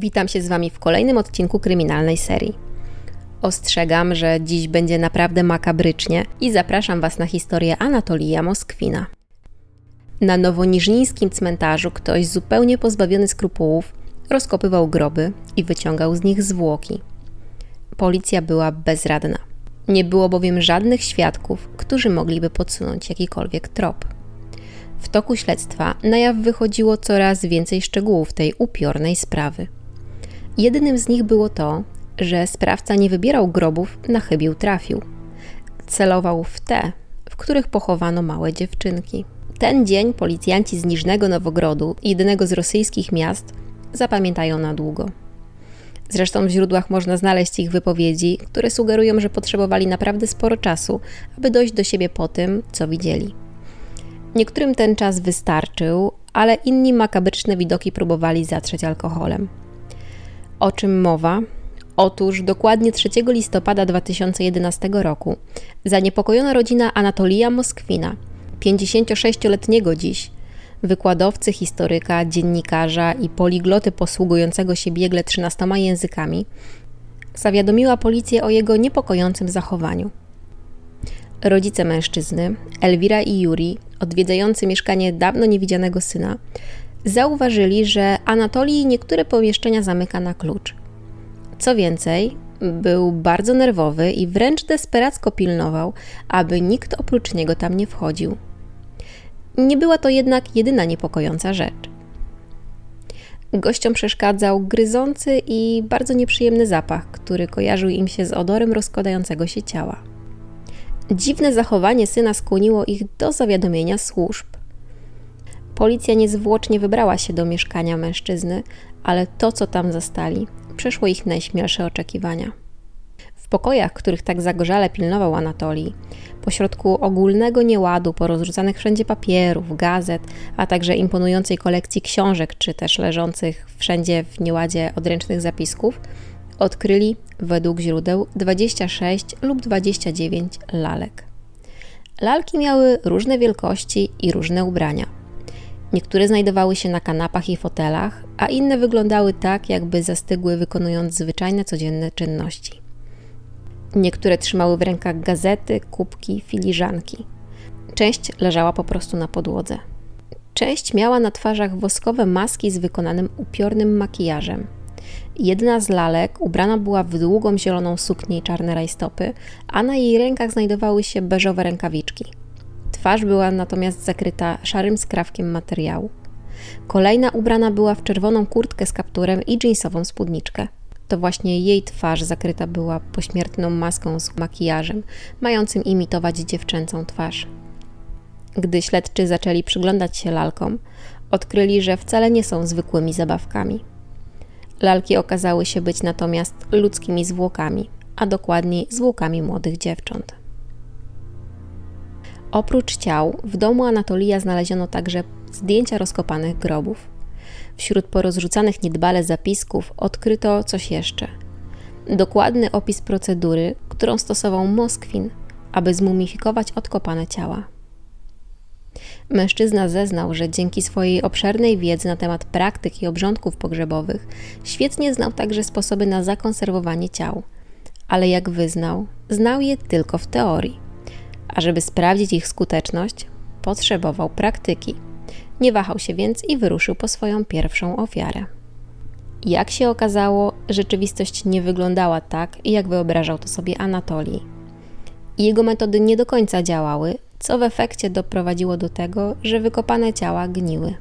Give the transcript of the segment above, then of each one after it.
Witam się z Wami w kolejnym odcinku kryminalnej serii. Ostrzegam, że dziś będzie naprawdę makabrycznie i zapraszam Was na historię Anatolija Moskwina. Na nowoniżnińskim cmentarzu ktoś zupełnie pozbawiony skrupułów rozkopywał groby i wyciągał z nich zwłoki. Policja była bezradna. Nie było bowiem żadnych świadków, którzy mogliby podsunąć jakikolwiek trop. W toku śledztwa na jaw wychodziło coraz więcej szczegółów tej upiornej sprawy. Jednym z nich było to, że sprawca nie wybierał grobów na chybił trafił. Celował w te, w których pochowano małe dziewczynki. Ten dzień policjanci z Niżnego Nowogrodu, jednego z rosyjskich miast, zapamiętają na długo. Zresztą w źródłach można znaleźć ich wypowiedzi, które sugerują, że potrzebowali naprawdę sporo czasu, aby dojść do siebie po tym, co widzieli. Niektórym ten czas wystarczył, ale inni makabryczne widoki próbowali zatrzeć alkoholem. O czym mowa? Otóż dokładnie 3 listopada 2011 roku zaniepokojona rodzina Anatolija Moskwina, 56-letniego dziś, wykładowcy, historyka, dziennikarza i poligloty posługującego się biegle 13 językami, zawiadomiła policję o jego niepokojącym zachowaniu. Rodzice mężczyzny, Elwira i Jurij, odwiedzający mieszkanie dawno niewidzianego syna, zauważyli, że Anatolij niektóre pomieszczenia zamyka na klucz. Co więcej, był bardzo nerwowy i wręcz desperacko pilnował, aby nikt oprócz niego tam nie wchodził. Nie była to jednak jedyna niepokojąca rzecz. Gościom przeszkadzał gryzący i bardzo nieprzyjemny zapach, który kojarzył im się z odorem rozkładającego się ciała. Dziwne zachowanie syna skłoniło ich do zawiadomienia służb. Policja niezwłocznie wybrała się do mieszkania mężczyzny, ale to, co tam zastali, przeszło ich najśmielsze oczekiwania. W pokojach, których tak zagorzale pilnował Anatolij, pośrodku ogólnego nieładu, porozrzucanych wszędzie papierów, gazet, a także imponującej kolekcji książek, czy też leżących wszędzie w nieładzie odręcznych zapisków, odkryli, według źródeł, 26 lub 29 lalek. Lalki miały różne wielkości i różne ubrania. Niektóre znajdowały się na kanapach i fotelach, a inne wyglądały tak, jakby zastygły, wykonując zwyczajne, codzienne czynności. Niektóre trzymały w rękach gazety, kubki, filiżanki. Część leżała po prostu na podłodze. Część miała na twarzach woskowe maski z wykonanym upiornym makijażem. Jedna z lalek ubrana była w długą zieloną suknię i czarne rajstopy, a na jej rękach znajdowały się beżowe rękawiczki. Twarz była natomiast zakryta szarym skrawkiem materiału. Kolejna ubrana była w czerwoną kurtkę z kapturem i dżinsową spódniczkę. To właśnie jej twarz zakryta była pośmiertną maską z makijażem, mającym imitować dziewczęcą twarz. Gdy śledczy zaczęli przyglądać się lalkom, odkryli, że wcale nie są zwykłymi zabawkami. Lalki okazały się być natomiast ludzkimi zwłokami, a dokładniej zwłokami młodych dziewcząt. Oprócz ciał w domu Anatolija znaleziono także zdjęcia rozkopanych grobów. Wśród porozrzucanych niedbale zapisków odkryto coś jeszcze. Dokładny opis procedury, którą stosował Moskwin, aby zmumifikować odkopane ciała. Mężczyzna zeznał, że dzięki swojej obszernej wiedzy na temat praktyk i obrządków pogrzebowych świetnie znał także sposoby na zakonserwowanie ciał, ale jak wyznał, znał je tylko w teorii. A żeby sprawdzić ich skuteczność, potrzebował praktyki. Nie wahał się więc i wyruszył po swoją pierwszą ofiarę. Jak się okazało, rzeczywistość nie wyglądała tak, jak wyobrażał to sobie Anatolij. Jego metody nie do końca działały, co w efekcie doprowadziło do tego, że wykopane ciała gniły.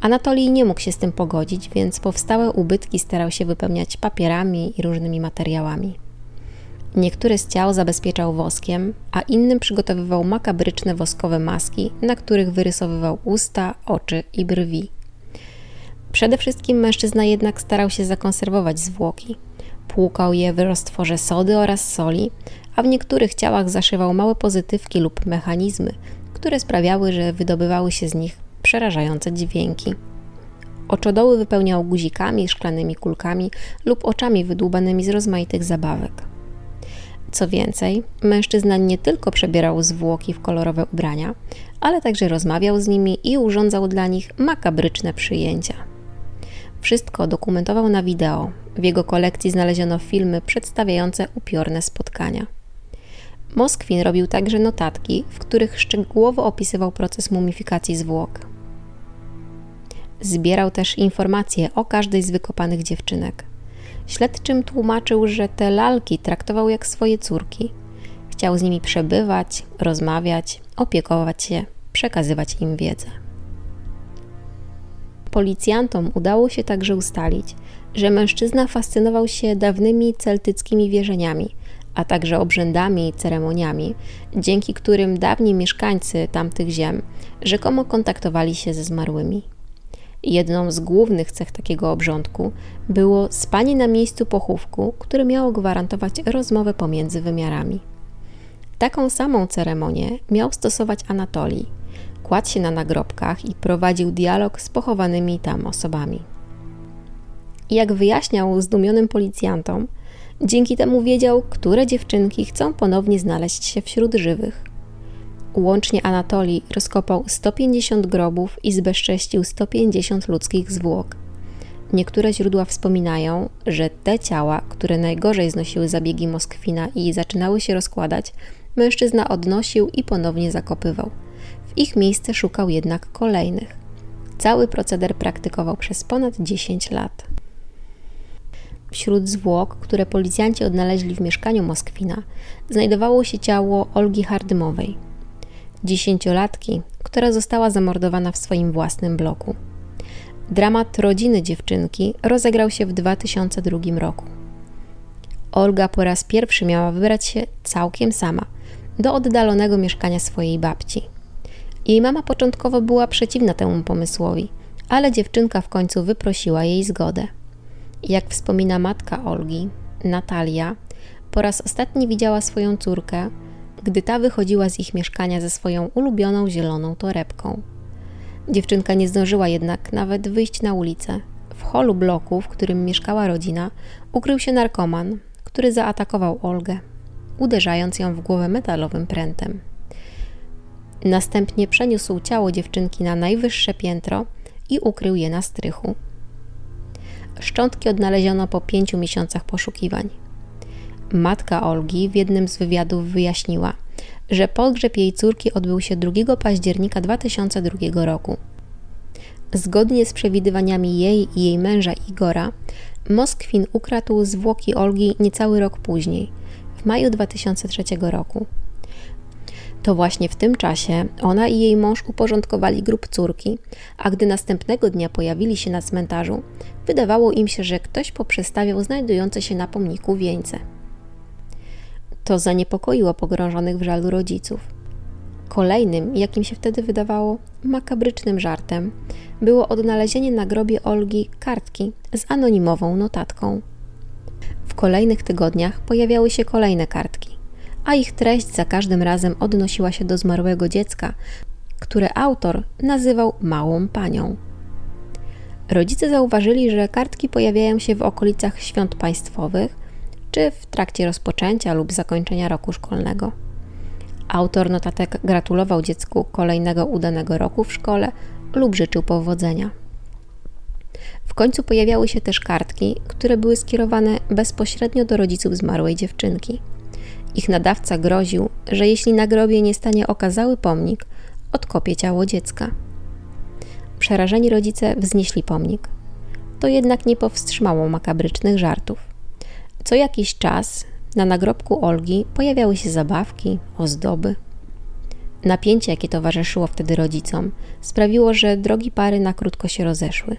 Anatolij nie mógł się z tym pogodzić, więc powstałe ubytki starał się wypełniać papierami i różnymi materiałami. Niektóre z ciał zabezpieczał woskiem, a innym przygotowywał makabryczne woskowe maski, na których wyrysowywał usta, oczy i brwi. Przede wszystkim mężczyzna jednak starał się zakonserwować zwłoki. Płukał je w roztworze sody oraz soli, a w niektórych ciałach zaszywał małe pozytywki lub mechanizmy, które sprawiały, że wydobywały się z nich przerażające dźwięki. Oczodoły wypełniał guzikami, szklanymi kulkami lub oczami wydłubanymi z rozmaitych zabawek. Co więcej, mężczyzna nie tylko przebierał zwłoki w kolorowe ubrania, ale także rozmawiał z nimi i urządzał dla nich makabryczne przyjęcia. Wszystko dokumentował na wideo. W jego kolekcji znaleziono filmy przedstawiające upiorne spotkania. Moskwin robił także notatki, w których szczegółowo opisywał proces mumifikacji zwłok. Zbierał też informacje o każdej z wykopanych dziewczynek. Śledczym tłumaczył, że te lalki traktował jak swoje córki. Chciał z nimi przebywać, rozmawiać, opiekować się, przekazywać im wiedzę. Policjantom udało się także ustalić, że mężczyzna fascynował się dawnymi celtyckimi wierzeniami, a także obrzędami i ceremoniami, dzięki którym dawni mieszkańcy tamtych ziem rzekomo kontaktowali się ze zmarłymi. Jedną z głównych cech takiego obrządku było spanie na miejscu pochówku, które miało gwarantować rozmowę pomiędzy wymiarami. Taką samą ceremonię miał stosować Anatolij. Kładł się na nagrobkach i prowadził dialog z pochowanymi tam osobami. Jak wyjaśniał zdumionym policjantom, dzięki temu wiedział, które dziewczynki chcą ponownie znaleźć się wśród żywych. Łącznie Anatolij rozkopał 150 grobów i zbezcześcił 150 ludzkich zwłok. Niektóre źródła wspominają, że te ciała, które najgorzej znosiły zabiegi Moskwina i zaczynały się rozkładać, mężczyzna odnosił i ponownie zakopywał. W ich miejsce szukał jednak kolejnych. Cały proceder praktykował przez ponad 10 lat. Wśród zwłok, które policjanci odnaleźli w mieszkaniu Moskwina, znajdowało się ciało Olgi Hardymowej, 10-latki, która została zamordowana w swoim własnym bloku. Dramat rodziny dziewczynki rozegrał się w 2002 roku. Olga po raz pierwszy miała wybrać się całkiem sama do oddalonego mieszkania swojej babci. Jej mama początkowo była przeciwna temu pomysłowi, ale dziewczynka w końcu wyprosiła jej zgodę. Jak wspomina matka Olgi, Natalia, po raz ostatni widziała swoją córkę, gdy ta wychodziła z ich mieszkania ze swoją ulubioną zieloną torebką. Dziewczynka nie zdążyła jednak nawet wyjść na ulicę. W holu bloku, w którym mieszkała rodzina, ukrył się narkoman, który zaatakował Olgę, uderzając ją w głowę metalowym prętem. Następnie przeniósł ciało dziewczynki na najwyższe piętro i ukrył je na strychu. Szczątki odnaleziono po 5 miesiącach poszukiwań. Matka Olgi w jednym z wywiadów wyjaśniła, że pogrzeb jej córki odbył się 2 października 2002 roku. Zgodnie z przewidywaniami jej i jej męża Igora, Moskwin ukradł zwłoki Olgi niecały rok później, w maju 2003 roku. To właśnie w tym czasie ona i jej mąż uporządkowali grób córki, a gdy następnego dnia pojawili się na cmentarzu, wydawało im się, że ktoś poprzestawiał znajdujące się na pomniku wieńce. To zaniepokoiło pogrążonych w żalu rodziców. Kolejnym, jakim się wtedy wydawało, makabrycznym żartem było odnalezienie na grobie Olgi kartki z anonimową notatką. W kolejnych tygodniach pojawiały się kolejne kartki, a ich treść za każdym razem odnosiła się do zmarłego dziecka, które autor nazywał małą panią. Rodzice zauważyli, że kartki pojawiają się w okolicach świąt państwowych czy w trakcie rozpoczęcia lub zakończenia roku szkolnego. Autor notatek gratulował dziecku kolejnego udanego roku w szkole lub życzył powodzenia. W końcu pojawiały się też kartki, które były skierowane bezpośrednio do rodziców zmarłej dziewczynki. Ich nadawca groził, że jeśli na grobie nie stanie okazały pomnik, odkopie ciało dziecka. Przerażeni rodzice wznieśli pomnik. To jednak nie powstrzymało makabrycznych żartów. Co jakiś czas na nagrobku Olgi pojawiały się zabawki, ozdoby. Napięcie, jakie towarzyszyło wtedy rodzicom, sprawiło, że drogi pary na krótko się rozeszły.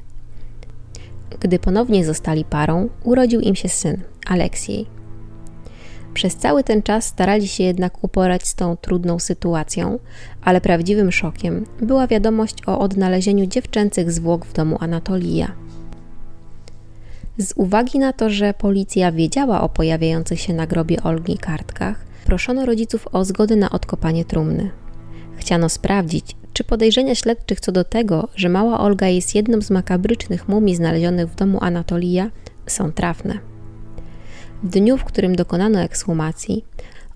Gdy ponownie zostali parą, urodził im się syn, Aleksiej. Przez cały ten czas starali się jednak uporać z tą trudną sytuacją, ale prawdziwym szokiem była wiadomość o odnalezieniu dziewczęcych zwłok w domu Anatolija. Z uwagi na to, że policja wiedziała o pojawiających się na grobie Olgi kartkach, proszono rodziców o zgodę na odkopanie trumny. Chciano sprawdzić, czy podejrzenia śledczych co do tego, że mała Olga jest jedną z makabrycznych mumii znalezionych w domu Anatolija, są trafne. W dniu, w którym dokonano ekshumacji,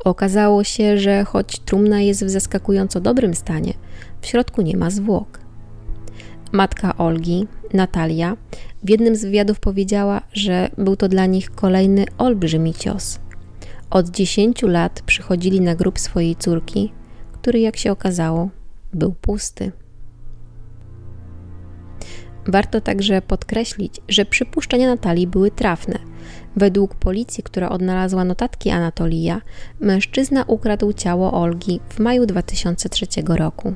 okazało się, że choć trumna jest w zaskakująco dobrym stanie, w środku nie ma zwłok. Matka Olgi, Natalia, w jednym z wywiadów powiedziała, że był to dla nich kolejny olbrzymi cios. Od 10 lat przychodzili na grób swojej córki, który, jak się okazało, był pusty. Warto także podkreślić, że przypuszczenia Natalii były trafne. Według policji, która odnalazła notatki Anatolija, mężczyzna ukradł ciało Olgi w maju 2003 roku.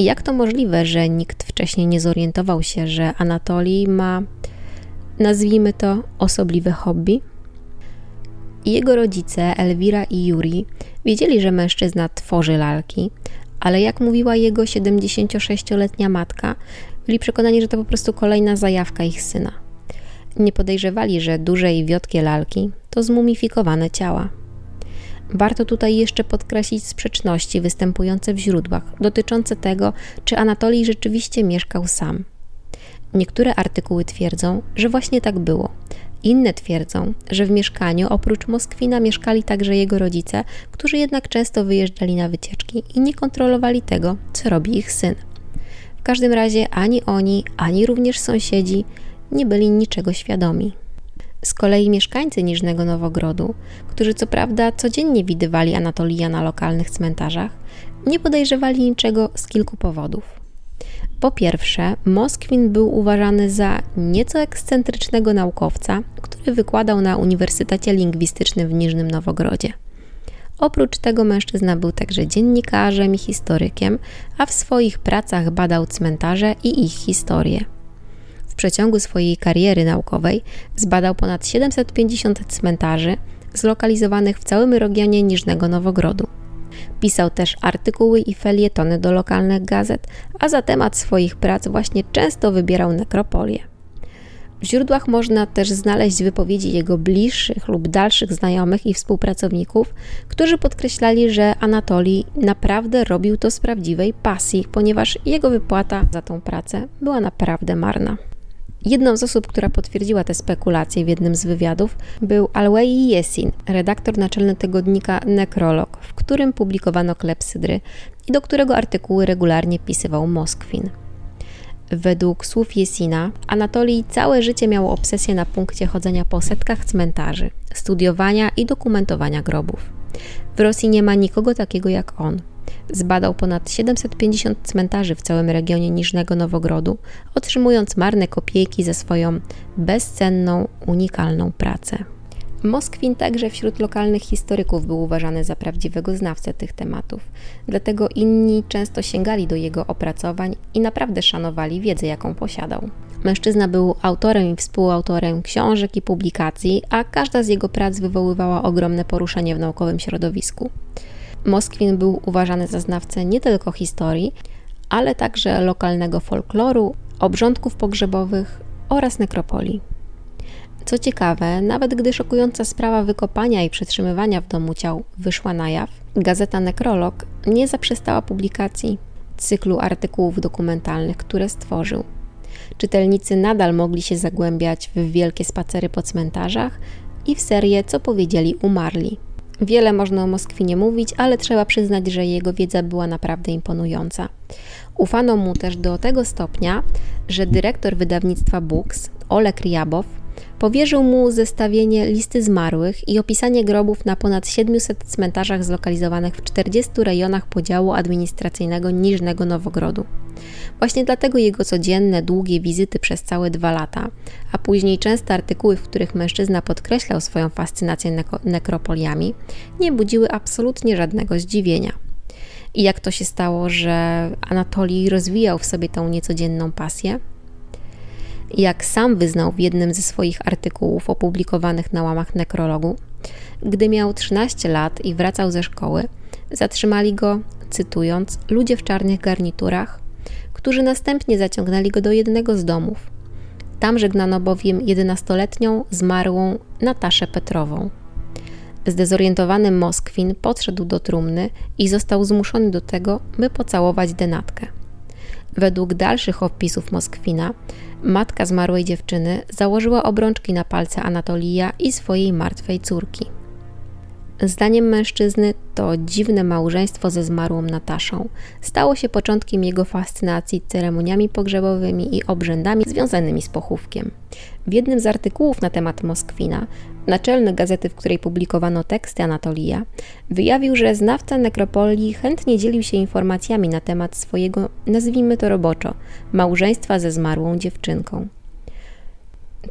I jak to możliwe, że nikt wcześniej nie zorientował się, że Anatolij ma, nazwijmy to, osobliwe hobby? Jego rodzice, Elwira i Jurij, wiedzieli, że mężczyzna tworzy lalki, ale jak mówiła jego 76-letnia matka, byli przekonani, że to po prostu kolejna zajawka ich syna. Nie podejrzewali, że duże i wiotkie lalki to zmumifikowane ciała. Warto tutaj jeszcze podkreślić sprzeczności występujące w źródłach dotyczące tego, czy Anatolij rzeczywiście mieszkał sam. Niektóre artykuły twierdzą, że właśnie tak było. Inne twierdzą, że w mieszkaniu oprócz Moskwina mieszkali także jego rodzice, którzy jednak często wyjeżdżali na wycieczki i nie kontrolowali tego, co robi ich syn. W każdym razie ani oni, ani również sąsiedzi nie byli niczego świadomi. Z kolei mieszkańcy Niżnego Nowogrodu, którzy co prawda codziennie widywali Anatolija na lokalnych cmentarzach, nie podejrzewali niczego z kilku powodów. Po pierwsze, Moskwin był uważany za nieco ekscentrycznego naukowca, który wykładał na Uniwersytecie Lingwistycznym w Niżnym Nowogrodzie. Oprócz tego mężczyzna był także dziennikarzem i historykiem, a w swoich pracach badał cmentarze i ich historię. W przeciągu swojej kariery naukowej zbadał ponad 750 cmentarzy zlokalizowanych w całym regionie Niżnego Nowogrodu. Pisał też artykuły i felietony do lokalnych gazet, a za temat swoich prac właśnie często wybierał nekropolie. W źródłach można też znaleźć wypowiedzi jego bliższych lub dalszych znajomych i współpracowników, którzy podkreślali, że Anatolij naprawdę robił to z prawdziwej pasji, ponieważ jego wypłata za tą pracę była naprawdę marna. Jedną z osób, która potwierdziła te spekulacje w jednym z wywiadów, był Alwej Jesin, redaktor naczelny tygodnika Nekrolog, w którym publikowano klepsydry i do którego artykuły regularnie pisywał Moskwin. Według słów Jesina, Anatolij całe życie miał obsesję na punkcie chodzenia po setkach cmentarzy, studiowania i dokumentowania grobów. W Rosji nie ma nikogo takiego jak on. Zbadał ponad 750 cmentarzy w całym regionie Niżnego Nowogrodu, otrzymując marne kopiejki za swoją bezcenną, unikalną pracę. Moskwin także wśród lokalnych historyków był uważany za prawdziwego znawcę tych tematów, dlatego inni często sięgali do jego opracowań i naprawdę szanowali wiedzę, jaką posiadał. Mężczyzna był autorem i współautorem książek i publikacji, a każda z jego prac wywoływała ogromne poruszenie w naukowym środowisku. Moskwin był uważany za znawcę nie tylko historii, ale także lokalnego folkloru, obrządków pogrzebowych oraz nekropolii. Co ciekawe, nawet gdy szokująca sprawa wykopania i przetrzymywania w domu ciał wyszła na jaw, gazeta Nekrolog nie zaprzestała publikacji cyklu artykułów dokumentalnych, które stworzył. Czytelnicy nadal mogli się zagłębiać w wielkie spacery po cmentarzach i w serię "Co powiedzieli umarli". Wiele można o Moskwinie mówić, ale trzeba przyznać, że jego wiedza była naprawdę imponująca. Ufano mu też do tego stopnia, że dyrektor wydawnictwa Books, Olek Ryabow, powierzył mu zestawienie listy zmarłych i opisanie grobów na ponad 700 cmentarzach zlokalizowanych w 40 rejonach podziału administracyjnego Niżnego Nowogrodu. Właśnie dlatego jego codzienne, długie wizyty przez całe 2 lata, a później częste artykuły, w których mężczyzna podkreślał swoją fascynację nekropoliami, nie budziły absolutnie żadnego zdziwienia. I jak to się stało, że Anatolij rozwijał w sobie tą niecodzienną pasję? Jak sam wyznał w jednym ze swoich artykułów opublikowanych na łamach Nekrologu, gdy miał 13 lat i wracał ze szkoły, zatrzymali go, cytując, ludzie w czarnych garniturach, którzy następnie zaciągnęli go do jednego z domów. Tam żegnano bowiem 11-letnią, zmarłą Nataszę Petrową. Zdezorientowany Moskwin podszedł do trumny i został zmuszony do tego, by pocałować denatkę. Według dalszych opisów Moskwina, matka zmarłej dziewczyny założyła obrączki na palce Anatolija i swojej martwej córki. Zdaniem mężczyzny to dziwne małżeństwo ze zmarłą Nataszą stało się początkiem jego fascynacji ceremoniami pogrzebowymi i obrzędami związanymi z pochówkiem. W jednym z artykułów na temat Moskwina, naczelny gazety, w której publikowano teksty Anatolija, wyjawił, że znawca nekropolii chętnie dzielił się informacjami na temat swojego, nazwijmy to roboczo, małżeństwa ze zmarłą dziewczynką.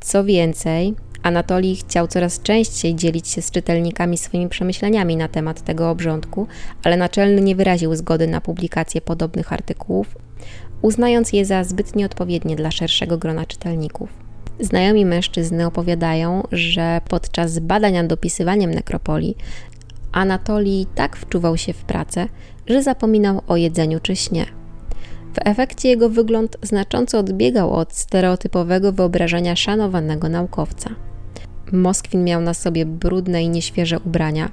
Co więcej, Anatolij chciał coraz częściej dzielić się z czytelnikami swoimi przemyśleniami na temat tego obrządku, ale naczelny nie wyraził zgody na publikację podobnych artykułów, uznając je za zbyt nieodpowiednie dla szerszego grona czytelników. Znajomi mężczyzny opowiadają, że podczas badań nad dopisywaniem nekropolii Anatolij tak wczuwał się w pracę, że zapominał o jedzeniu czy śnie. W efekcie jego wygląd znacząco odbiegał od stereotypowego wyobrażenia szanowanego naukowca. Moskwin miał na sobie brudne i nieświeże ubrania,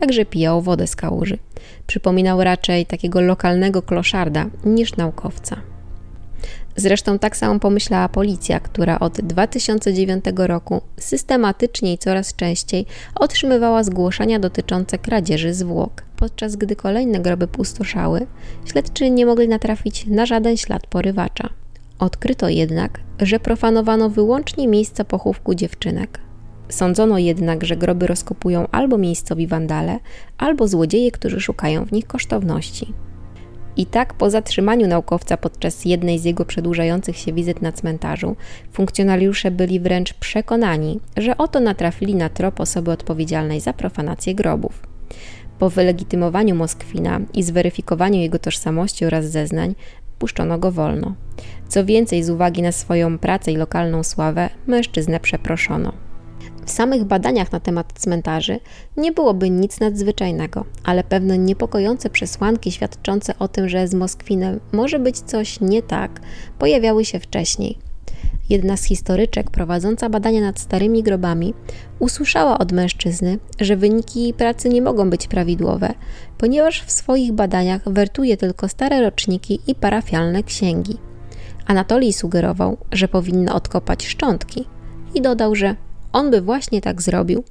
także pijał wodę z kałuży. Przypominał raczej takiego lokalnego kloszarda niż naukowca. Zresztą tak samo pomyślała policja, która od 2009 roku systematycznie i coraz częściej otrzymywała zgłoszenia dotyczące kradzieży zwłok. Podczas gdy kolejne groby pustoszały, śledczy nie mogli natrafić na żaden ślad porywacza. Odkryto jednak, że profanowano wyłącznie miejsca pochówku dziewczynek. Sądzono jednak, że groby rozkopują albo miejscowi wandale, albo złodzieje, którzy szukają w nich kosztowności. I tak po zatrzymaniu naukowca podczas jednej z jego przedłużających się wizyt na cmentarzu, funkcjonariusze byli wręcz przekonani, że oto natrafili na trop osoby odpowiedzialnej za profanację grobów. Po wylegitymowaniu Moskwina i zweryfikowaniu jego tożsamości oraz zeznań, puszczono go wolno. Co więcej, z uwagi na swoją pracę i lokalną sławę, mężczyznę przeproszono. W samych badaniach na temat cmentarzy nie byłoby nic nadzwyczajnego, ale pewne niepokojące przesłanki świadczące o tym, że z Moskwinem może być coś nie tak, pojawiały się wcześniej. Jedna z historyczek prowadząca badania nad starymi grobami usłyszała od mężczyzny, że wyniki jej pracy nie mogą być prawidłowe, ponieważ w swoich badaniach wertuje tylko stare roczniki i parafialne księgi. Anatolij sugerował, że powinno odkopać szczątki i dodał, że on by właśnie tak zrobił.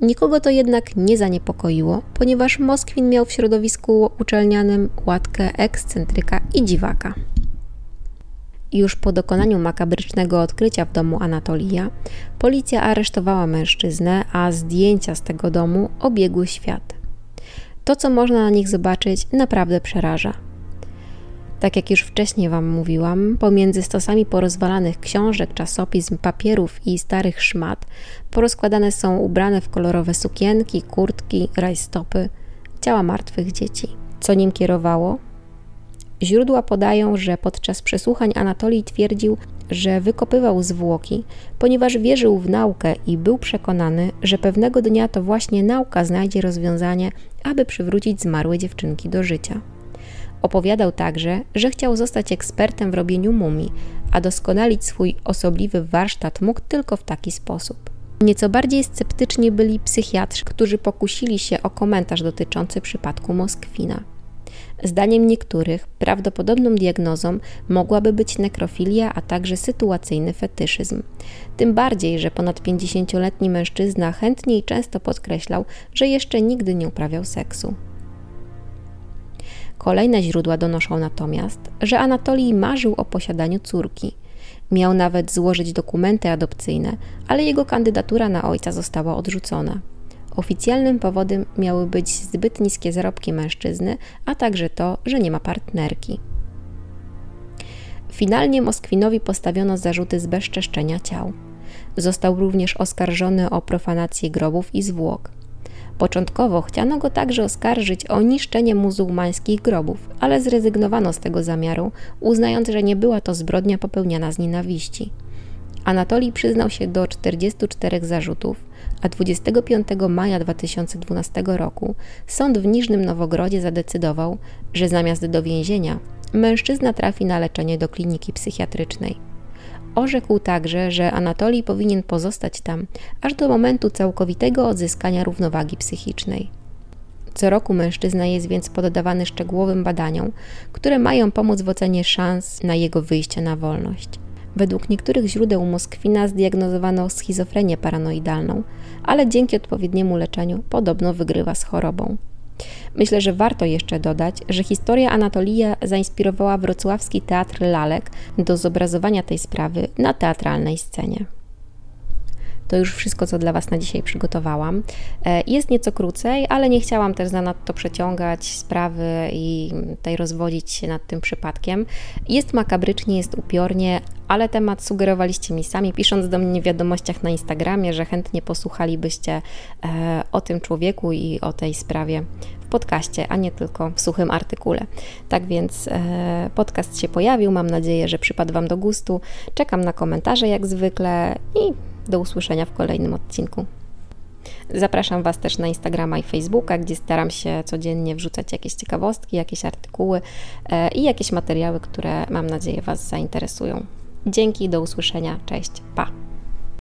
Nikogo to jednak nie zaniepokoiło, ponieważ Moskwin miał w środowisku uczelnianym łatkę ekscentryka i dziwaka. Już po dokonaniu makabrycznego odkrycia w domu Anatolija, policja aresztowała mężczyznę, a zdjęcia z tego domu obiegły świat. To, co można na nich zobaczyć, naprawdę przeraża. Tak jak już wcześniej Wam mówiłam, pomiędzy stosami porozwalanych książek, czasopism, papierów i starych szmat porozkładane są ubrane w kolorowe sukienki, kurtki, rajstopy, ciała martwych dzieci. Co nim kierowało? Źródła podają, że podczas przesłuchań Anatolij twierdził, że wykopywał zwłoki, ponieważ wierzył w naukę i był przekonany, że pewnego dnia to właśnie nauka znajdzie rozwiązanie, aby przywrócić zmarłe dziewczynki do życia. Opowiadał także, że chciał zostać ekspertem w robieniu mumii, a doskonalić swój osobliwy warsztat mógł tylko w taki sposób. Nieco bardziej sceptyczni byli psychiatrzy, którzy pokusili się o komentarz dotyczący przypadku Moskwina. Zdaniem niektórych prawdopodobną diagnozą mogłaby być nekrofilia, a także sytuacyjny fetyszyzm. Tym bardziej, że ponad 50-letni mężczyzna chętnie i często podkreślał, że jeszcze nigdy nie uprawiał seksu. Kolejne źródła donoszą natomiast, że Anatolij marzył o posiadaniu córki. Miał nawet złożyć dokumenty adopcyjne, ale jego kandydatura na ojca została odrzucona. Oficjalnym powodem miały być zbyt niskie zarobki mężczyzny, a także to, że nie ma partnerki. Finalnie Moskwinowi postawiono zarzuty zbezczeszczenia ciał. Został również oskarżony o profanację grobów i zwłok. Początkowo chciano go także oskarżyć o niszczenie muzułmańskich grobów, ale zrezygnowano z tego zamiaru, uznając, że nie była to zbrodnia popełniana z nienawiści. Anatolij przyznał się do 44 zarzutów, a 25 maja 2012 roku sąd w Niżnym Nowogrodzie zadecydował, że zamiast do więzienia mężczyzna trafi na leczenie do kliniki psychiatrycznej. Orzekł także, że Anatolij powinien pozostać tam aż do momentu całkowitego odzyskania równowagi psychicznej. Co roku mężczyzna jest więc poddawany szczegółowym badaniom, które mają pomóc w ocenie szans na jego wyjście na wolność. Według niektórych źródeł Moskwina zdiagnozowano schizofrenię paranoidalną, ale dzięki odpowiedniemu leczeniu podobno wygrywa z chorobą. Myślę, że warto jeszcze dodać, że historia Anatolija zainspirowała Wrocławski Teatr Lalek do zobrazowania tej sprawy na teatralnej scenie. To już wszystko, co dla Was na dzisiaj przygotowałam. Jest nieco krócej, ale nie chciałam też zanadto przeciągać sprawy i tutaj rozwodzić się nad tym przypadkiem. Jest makabrycznie, jest upiornie, ale temat sugerowaliście mi sami, pisząc do mnie w wiadomościach na Instagramie, że chętnie posłuchalibyście o tym człowieku i o tej sprawie w podcaście, a nie tylko w suchym artykule. Tak więc podcast się pojawił, mam nadzieję, że przypadł Wam do gustu. Czekam na komentarze jak zwykle i do usłyszenia w kolejnym odcinku. Zapraszam Was też na Instagrama i Facebooka, gdzie staram się codziennie wrzucać jakieś ciekawostki, jakieś artykuły i jakieś materiały, które mam nadzieję Was zainteresują. Dzięki, do usłyszenia, cześć, pa!